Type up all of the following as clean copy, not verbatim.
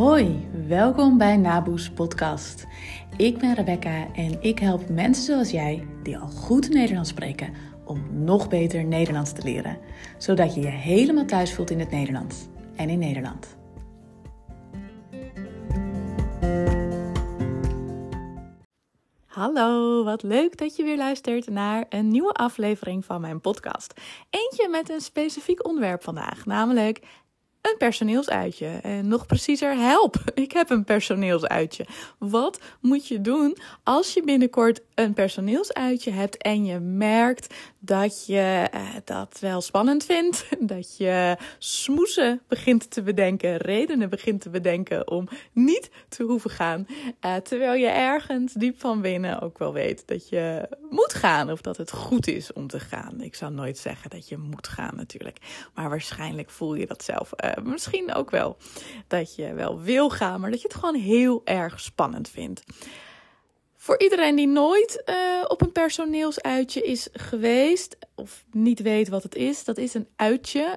Hoi, welkom bij NABU's podcast. Ik ben Rebecca en ik help mensen zoals jij die al goed Nederlands spreken om nog beter Nederlands te leren, zodat je je helemaal thuis voelt in het Nederlands en in Nederland. Hallo, wat leuk dat je weer luistert naar een nieuwe aflevering van mijn podcast. Eentje met een specifiek onderwerp vandaag, namelijk een personeelsuitje. En nog preciezer, help! Ik heb een personeelsuitje. Wat moet je doen als je binnenkort een personeelsuitje hebt en je merkt dat je dat wel spannend vindt, dat je smoesen begint te bedenken, redenen begint te bedenken om niet te hoeven gaan, terwijl je ergens diep van binnen ook wel weet dat je moet gaan of dat het goed is om te gaan. Ik zou nooit zeggen dat je moet gaan natuurlijk, maar waarschijnlijk voel je dat zelf. Misschien ook wel dat je wel wil gaan, maar dat je het gewoon heel erg spannend vindt. Voor iedereen die nooit op een personeelsuitje is geweest of niet weet wat het is, dat is een uitje,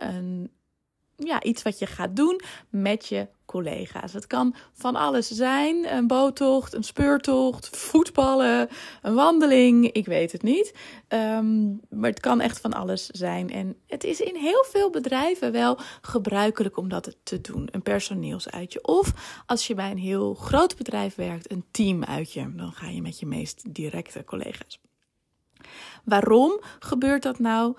iets wat je gaat doen met je collega's. Het kan van alles zijn, een boottocht, een speurtocht, voetballen, een wandeling, ik weet het niet. Maar het kan echt van alles zijn en het is in heel veel bedrijven wel gebruikelijk om dat te doen. Een personeelsuitje of als je bij een heel groot bedrijf werkt, een teamuitje. Dan ga je met je meest directe collega's. Waarom gebeurt dat nou?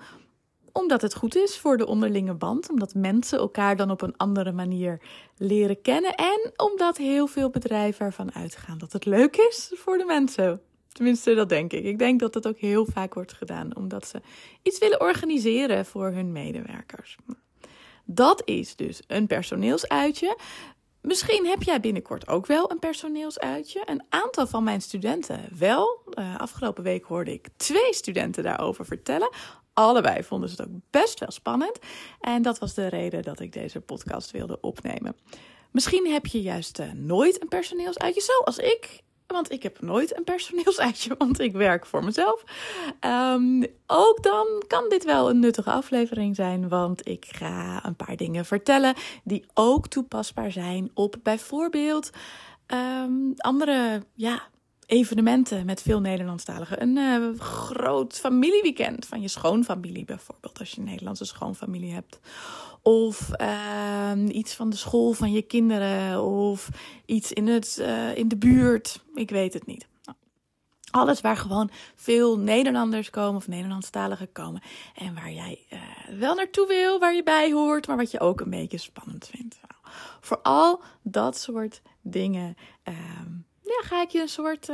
Omdat het goed is voor de onderlinge band. Omdat mensen elkaar dan op een andere manier leren kennen. En omdat heel veel bedrijven ervan uitgaan dat het leuk is voor de mensen. Tenminste, dat denk ik. Ik denk dat dat ook heel vaak wordt gedaan. Omdat ze iets willen organiseren voor hun medewerkers. Dat is dus een personeelsuitje. Misschien heb jij binnenkort ook wel een personeelsuitje. Een aantal van mijn studenten wel. Afgelopen week hoorde ik 2 studenten daarover vertellen. Allebei vonden ze het ook best wel spannend. En dat was de reden dat ik deze podcast wilde opnemen. Misschien heb je juist nooit een personeelsuitje, zoals ik. Want ik heb nooit een personeelsuitje, want ik werk voor mezelf. Ook dan kan dit wel een nuttige aflevering zijn, want ik ga een paar dingen vertellen die ook toepasbaar zijn op bijvoorbeeld andere evenementen met veel Nederlandstaligen. Een groot familieweekend van je schoonfamilie bijvoorbeeld, als je een Nederlandse schoonfamilie hebt. Of iets van de school van je kinderen. Of iets in de buurt. Ik weet het niet. Nou, alles waar gewoon veel Nederlanders komen of Nederlandstaligen komen. En waar jij wel naartoe wil, waar je bij hoort, maar wat je ook een beetje spannend vindt. Nou, voor al dat soort dingen ga ik je een soort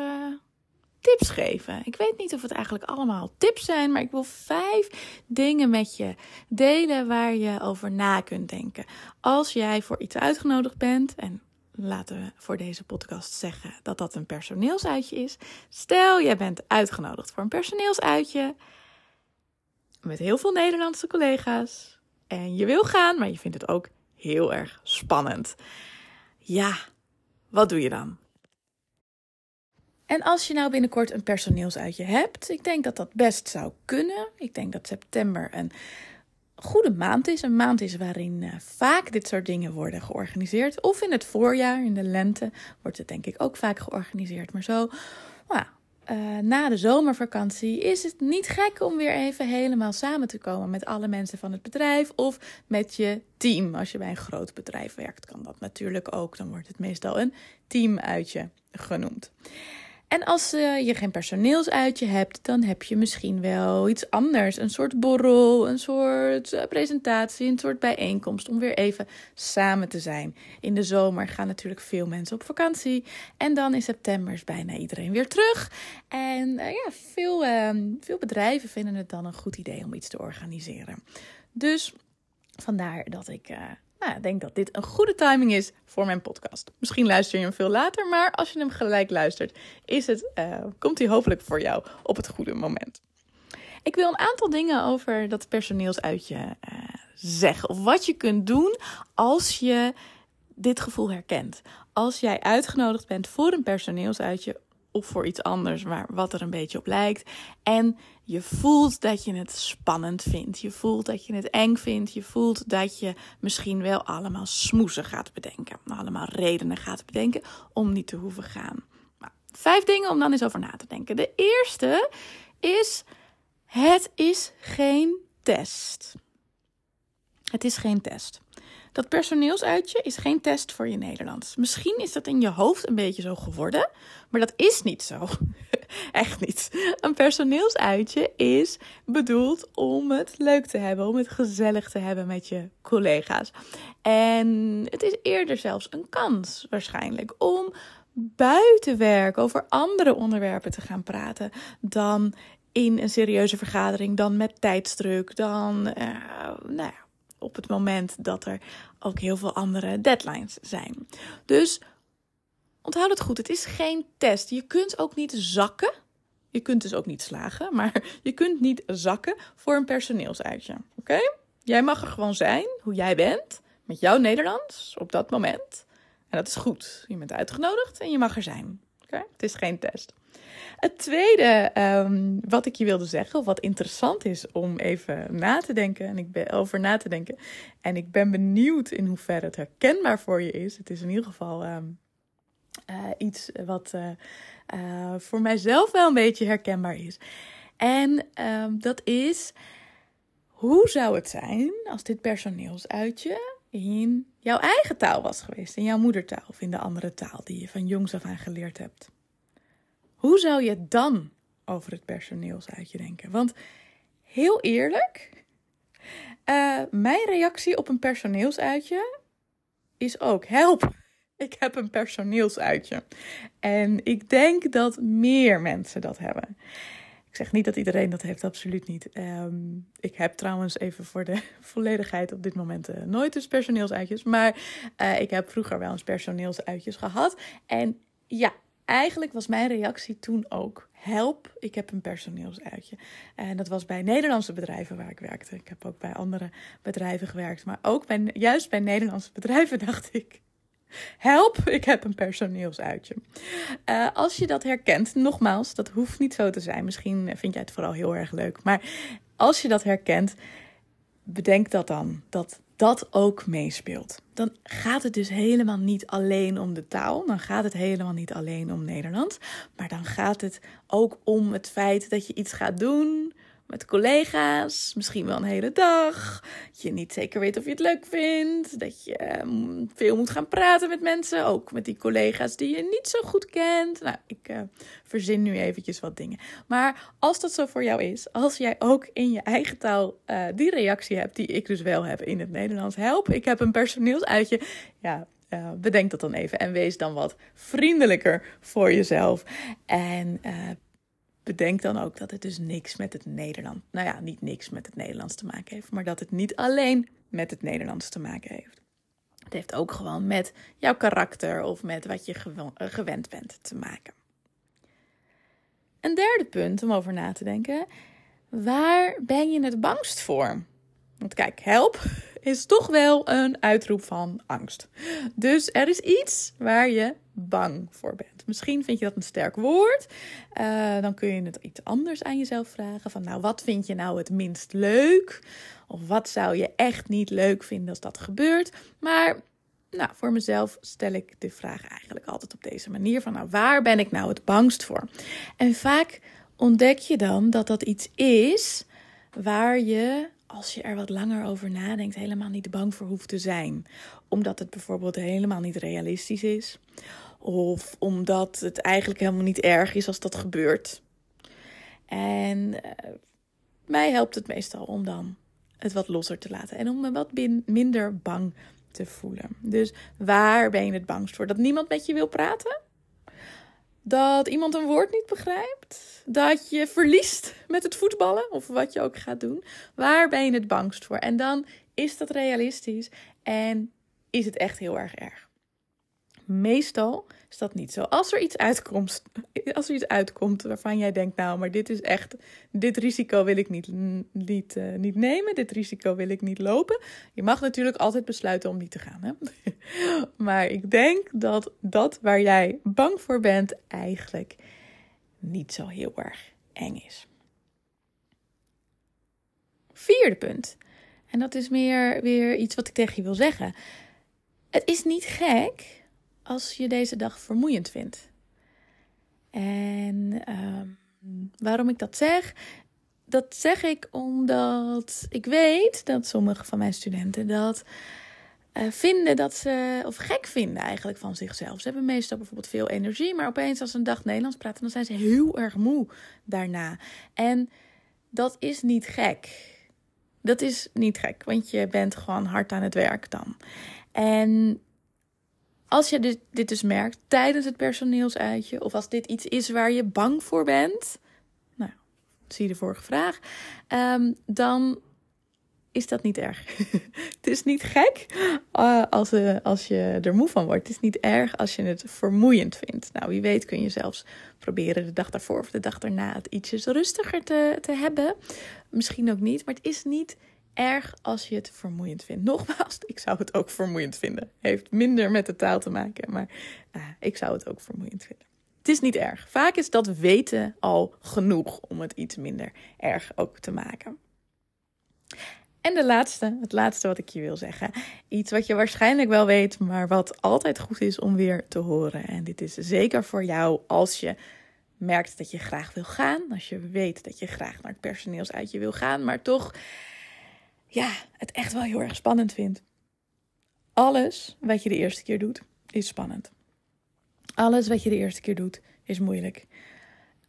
tips geven. Ik weet niet of het eigenlijk allemaal tips zijn, maar ik wil 5 dingen met je delen waar je over na kunt denken. Als jij voor iets uitgenodigd bent, en laten we voor deze podcast zeggen dat dat een personeelsuitje is. Stel, jij bent uitgenodigd voor een personeelsuitje met heel veel Nederlandse collega's en je wil gaan, maar je vindt het ook heel erg spannend. Ja, wat doe je dan? En als je nou binnenkort een personeelsuitje hebt, ik denk dat dat best zou kunnen. Ik denk dat september een goede maand is. Een maand is waarin vaak dit soort dingen worden georganiseerd. Of in het voorjaar, in de lente, wordt het denk ik ook vaak georganiseerd. Maar zo, na de zomervakantie is het niet gek om weer even helemaal samen te komen met alle mensen van het bedrijf of met je team. Als je bij een groot bedrijf werkt, kan dat natuurlijk ook. Dan wordt het meestal een teamuitje genoemd. En als je geen personeelsuitje hebt, dan heb je misschien wel iets anders. Een soort borrel, een soort presentatie, een soort bijeenkomst om weer even samen te zijn. In de zomer gaan natuurlijk veel mensen op vakantie. En dan in september is bijna iedereen weer terug. En veel bedrijven vinden het dan een goed idee om iets te organiseren. Dus vandaar dat ik denk dat dit een goede timing is voor mijn podcast. Misschien luister je hem veel later, maar als je hem gelijk luistert, komt hij hopelijk voor jou op het goede moment. Ik wil een aantal dingen over dat personeelsuitje zeggen. Of wat je kunt doen als je dit gevoel herkent. Als jij uitgenodigd bent voor een personeelsuitje of voor iets anders, maar wat er een beetje op lijkt. En je voelt dat je het spannend vindt. Je voelt dat je het eng vindt. Je voelt dat je misschien wel allemaal smoesen gaat bedenken. Allemaal redenen gaat bedenken om niet te hoeven gaan. Nou, 5 dingen om dan eens over na te denken. De eerste is: het is geen test. Het is geen test. Dat personeelsuitje is geen test voor je Nederlands. Misschien is dat in je hoofd een beetje zo geworden, maar dat is niet zo. Echt niet. Een personeelsuitje is bedoeld om het leuk te hebben, om het gezellig te hebben met je collega's. En het is eerder zelfs een kans waarschijnlijk om buiten werk over andere onderwerpen te gaan praten dan in een serieuze vergadering, dan met tijdsdruk, dan op het moment dat er ook heel veel andere deadlines zijn. Dus onthoud het goed, het is geen test. Je kunt ook niet zakken. Je kunt dus ook niet slagen, maar je kunt niet zakken voor een personeelsuitje. Oké? Jij mag er gewoon zijn, hoe jij bent, met jouw Nederlands op dat moment. En dat is goed. Je bent uitgenodigd en je mag er zijn. Oké? Het is geen test. Het tweede wat ik je wilde zeggen, of wat interessant is om even over na te denken. En ik ben benieuwd in hoeverre het herkenbaar voor je is. Het is in ieder geval iets wat voor mijzelf wel een beetje herkenbaar is. En dat is: hoe zou het zijn als dit personeelsuitje in jouw eigen taal was geweest? In jouw moedertaal of in de andere taal die je van jongs af aan geleerd hebt? Hoe zou je dan over het personeelsuitje denken? Want heel eerlijk, mijn reactie op een personeelsuitje is ook: help, ik heb een personeelsuitje. En ik denk dat meer mensen dat hebben. Ik zeg niet dat iedereen dat heeft, absoluut niet. Ik heb trouwens, even voor de volledigheid, op dit moment nooit eens personeelsuitjes. Maar ik heb vroeger wel eens personeelsuitjes gehad. En ja, eigenlijk was mijn reactie toen ook: help, ik heb een personeelsuitje. En dat was bij Nederlandse bedrijven waar ik werkte. Ik heb ook bij andere bedrijven gewerkt. Maar ook juist bij Nederlandse bedrijven dacht ik: help, ik heb een personeelsuitje. Als je dat herkent, nogmaals, dat hoeft niet zo te zijn. Misschien vind jij het vooral heel erg leuk. Maar als je dat herkent, bedenk dat dan, dat dat ook meespeelt. Dan gaat het dus helemaal niet alleen om de taal. Dan gaat het helemaal niet alleen om Nederland. Maar dan gaat het ook om het feit dat je iets gaat doen met collega's, misschien wel een hele dag. Dat je niet zeker weet of je het leuk vindt. Dat je veel moet gaan praten met mensen. Ook met die collega's die je niet zo goed kent. Nou, ik verzin nu eventjes wat dingen. Maar als dat zo voor jou is, als jij ook in je eigen taal die reactie hebt, die ik dus wel heb in het Nederlands: help, ik heb een personeelsuitje. Ja, bedenk dat dan even. En wees dan wat vriendelijker voor jezelf. En bedenk dan ook dat het dus niks met het Nederlands, niet niks met het Nederlands te maken heeft, maar dat het niet alleen met het Nederlands te maken heeft. Het heeft ook gewoon met jouw karakter of met wat je gewend bent te maken. Een derde punt om over na te denken: waar ben je het bangst voor? Want kijk, help is toch wel een uitroep van angst. Dus er is iets waar je bang voor bent. Misschien vind je dat een sterk woord. Dan kun je het iets anders aan jezelf vragen. Van wat vind je nou het minst leuk? Of wat zou je echt niet leuk vinden als dat gebeurt? Maar voor mezelf stel ik de vraag eigenlijk altijd op deze manier. Van waar ben ik nou het bangst voor? En vaak ontdek je dan dat dat iets is waar je, als je er wat langer over nadenkt, helemaal niet bang voor hoeft te zijn. Omdat het bijvoorbeeld helemaal niet realistisch is. Of omdat het eigenlijk helemaal niet erg is als dat gebeurt. En mij helpt het meestal om dan het wat losser te laten. En om me wat minder bang te voelen. Dus waar ben je het bangst voor? Dat niemand met je wil praten? Dat iemand een woord niet begrijpt? Dat je verliest met het voetballen of wat je ook gaat doen? Waar ben je het bangst voor? En dan is dat realistisch en is het echt heel erg erg. Meestal is dat niet zo. Als er iets uitkomt waarvan jij denkt: maar dit is echt, dit risico wil ik niet nemen, dit risico wil ik niet lopen. Je mag natuurlijk altijd besluiten om niet te gaan, hè? Maar ik denk dat waar jij bang voor bent eigenlijk niet zo heel erg eng is. Vierde punt. En dat is meer weer iets wat ik tegen je wil zeggen. Het is niet gek als je deze dag vermoeiend vindt. En waarom ik dat zeg? Dat zeg ik omdat ik weet dat sommige van mijn studenten dat vinden dat ze, of gek vinden eigenlijk van zichzelf. Ze hebben meestal bijvoorbeeld veel energie, maar opeens als ze een dag Nederlands praten, dan zijn ze heel erg moe daarna. En dat is niet gek. Dat is niet gek, want je bent gewoon hard aan het werk dan. En als je dit dus merkt tijdens het personeelsuitje, of als dit iets is waar je bang voor bent, nou, zie de vorige vraag, dan is dat niet erg. Het is niet gek als je er moe van wordt. Het is niet erg als je het vermoeiend vindt. Nou, wie weet kun je zelfs proberen de dag daarvoor of de dag daarna het ietsjes rustiger te hebben. Misschien ook niet, maar het is niet erg als je het vermoeiend vindt. Nogmaals, ik zou het ook vermoeiend vinden. Heeft minder met de taal te maken, maar ik zou het ook vermoeiend vinden. Het is niet erg. Vaak is dat weten al genoeg om het iets minder erg ook te maken. En het laatste wat ik je wil zeggen. Iets wat je waarschijnlijk wel weet, maar wat altijd goed is om weer te horen. En dit is zeker voor jou als je merkt dat je graag wil gaan. Als je weet dat je graag naar het personeelsuitje wil gaan, maar toch het echt wel heel erg spannend vindt. Alles wat je de eerste keer doet, is spannend. Alles wat je de eerste keer doet, is moeilijk.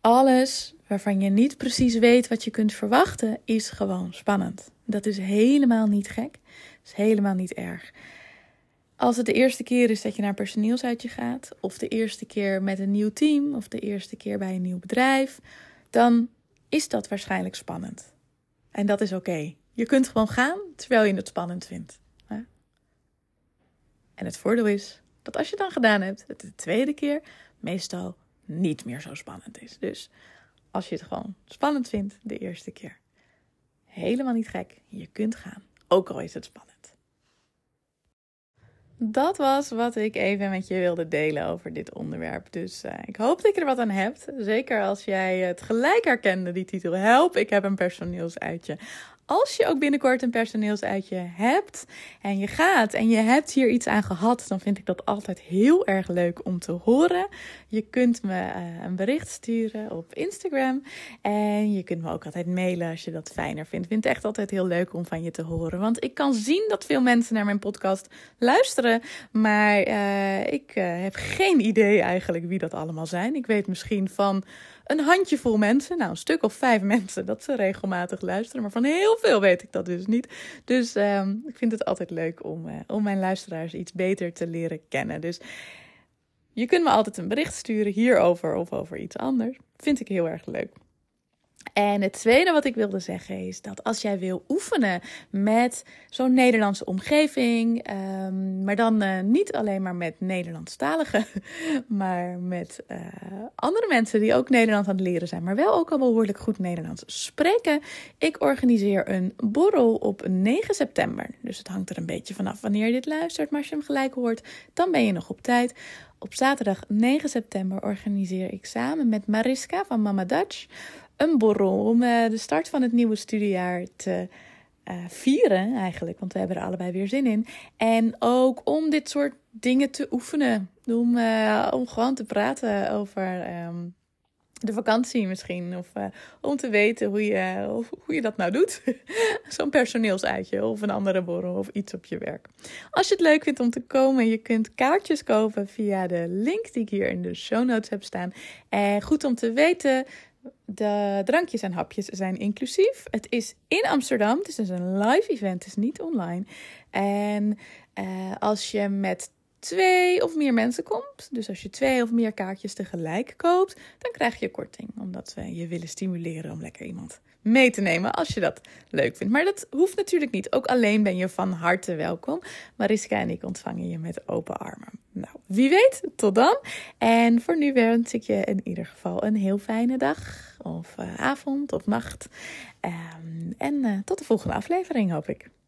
Alles waarvan je niet precies weet wat je kunt verwachten, is gewoon spannend. Dat is helemaal niet gek. Dat is helemaal niet erg. Als het de eerste keer is dat je naar een personeelsuitje gaat, of de eerste keer met een nieuw team, of de eerste keer bij een nieuw bedrijf, dan is dat waarschijnlijk spannend. En dat is oké. Je kunt gewoon gaan terwijl je het spannend vindt. En het voordeel is dat als je dan gedaan hebt, het de tweede keer meestal niet meer zo spannend is. Dus als je het gewoon spannend vindt de eerste keer, helemaal niet gek. Je kunt gaan, ook al is het spannend. Dat was wat ik even met je wilde delen over dit onderwerp. Dus ik hoop dat je er wat aan hebt. Zeker als jij het gelijk herkende, die titel. Help, ik heb een personeelsuitje. Als je ook binnenkort een personeelsuitje hebt en je gaat en je hebt hier iets aan gehad, dan vind ik dat altijd heel erg leuk om te horen. Je kunt me een bericht sturen op Instagram en je kunt me ook altijd mailen als je dat fijner vindt. Ik vind het echt altijd heel leuk om van je te horen, want ik kan zien dat veel mensen naar mijn podcast luisteren, maar ik heb geen idee eigenlijk wie dat allemaal zijn. Ik weet misschien van een handjevol mensen, nou een stuk of 5 mensen, dat ze regelmatig luisteren, maar van heel veel weet ik dat dus niet. Dus ik vind het altijd leuk om mijn luisteraars iets beter te leren kennen. Dus je kunt me altijd een bericht sturen hierover of over iets anders. Vind ik heel erg leuk. En het tweede wat ik wilde zeggen is dat als jij wil oefenen met zo'n Nederlandse omgeving, maar dan niet alleen maar met Nederlandstaligen, maar met andere mensen die ook Nederlands aan het leren zijn, maar wel ook al behoorlijk goed Nederlands spreken. Ik organiseer een borrel op 9 september, dus het hangt er een beetje vanaf wanneer je dit luistert, maar als je hem gelijk hoort, dan ben je nog op tijd. Op zaterdag 9 september organiseer ik samen met Mariska van Mama Dutch een borrel om de start van het nieuwe studiejaar te vieren eigenlijk. Want we hebben er allebei weer zin in. En ook om dit soort dingen te oefenen. Om gewoon te praten over de vakantie misschien. Of om te weten hoe je dat nou doet. Zo'n personeelsuitje of een andere borrel of iets op je werk. Als je het leuk vindt om te komen, je kunt kaartjes kopen via de link die ik hier in de show notes heb staan. En goed om te weten, de drankjes en hapjes zijn inclusief. Het is in Amsterdam, het is dus een live event, het is niet online. En als je met 2 of meer mensen komt, dus als je 2 of meer kaartjes tegelijk koopt, dan krijg je korting, omdat we je willen stimuleren om lekker iemand mee te nemen als je dat leuk vindt. Maar dat hoeft natuurlijk niet. Ook alleen ben je van harte welkom. Mariska en ik ontvangen je met open armen. Nou, wie weet, tot dan. En voor nu wens ik je in ieder geval een heel fijne dag of avond of nacht. En tot de volgende aflevering, hoop ik.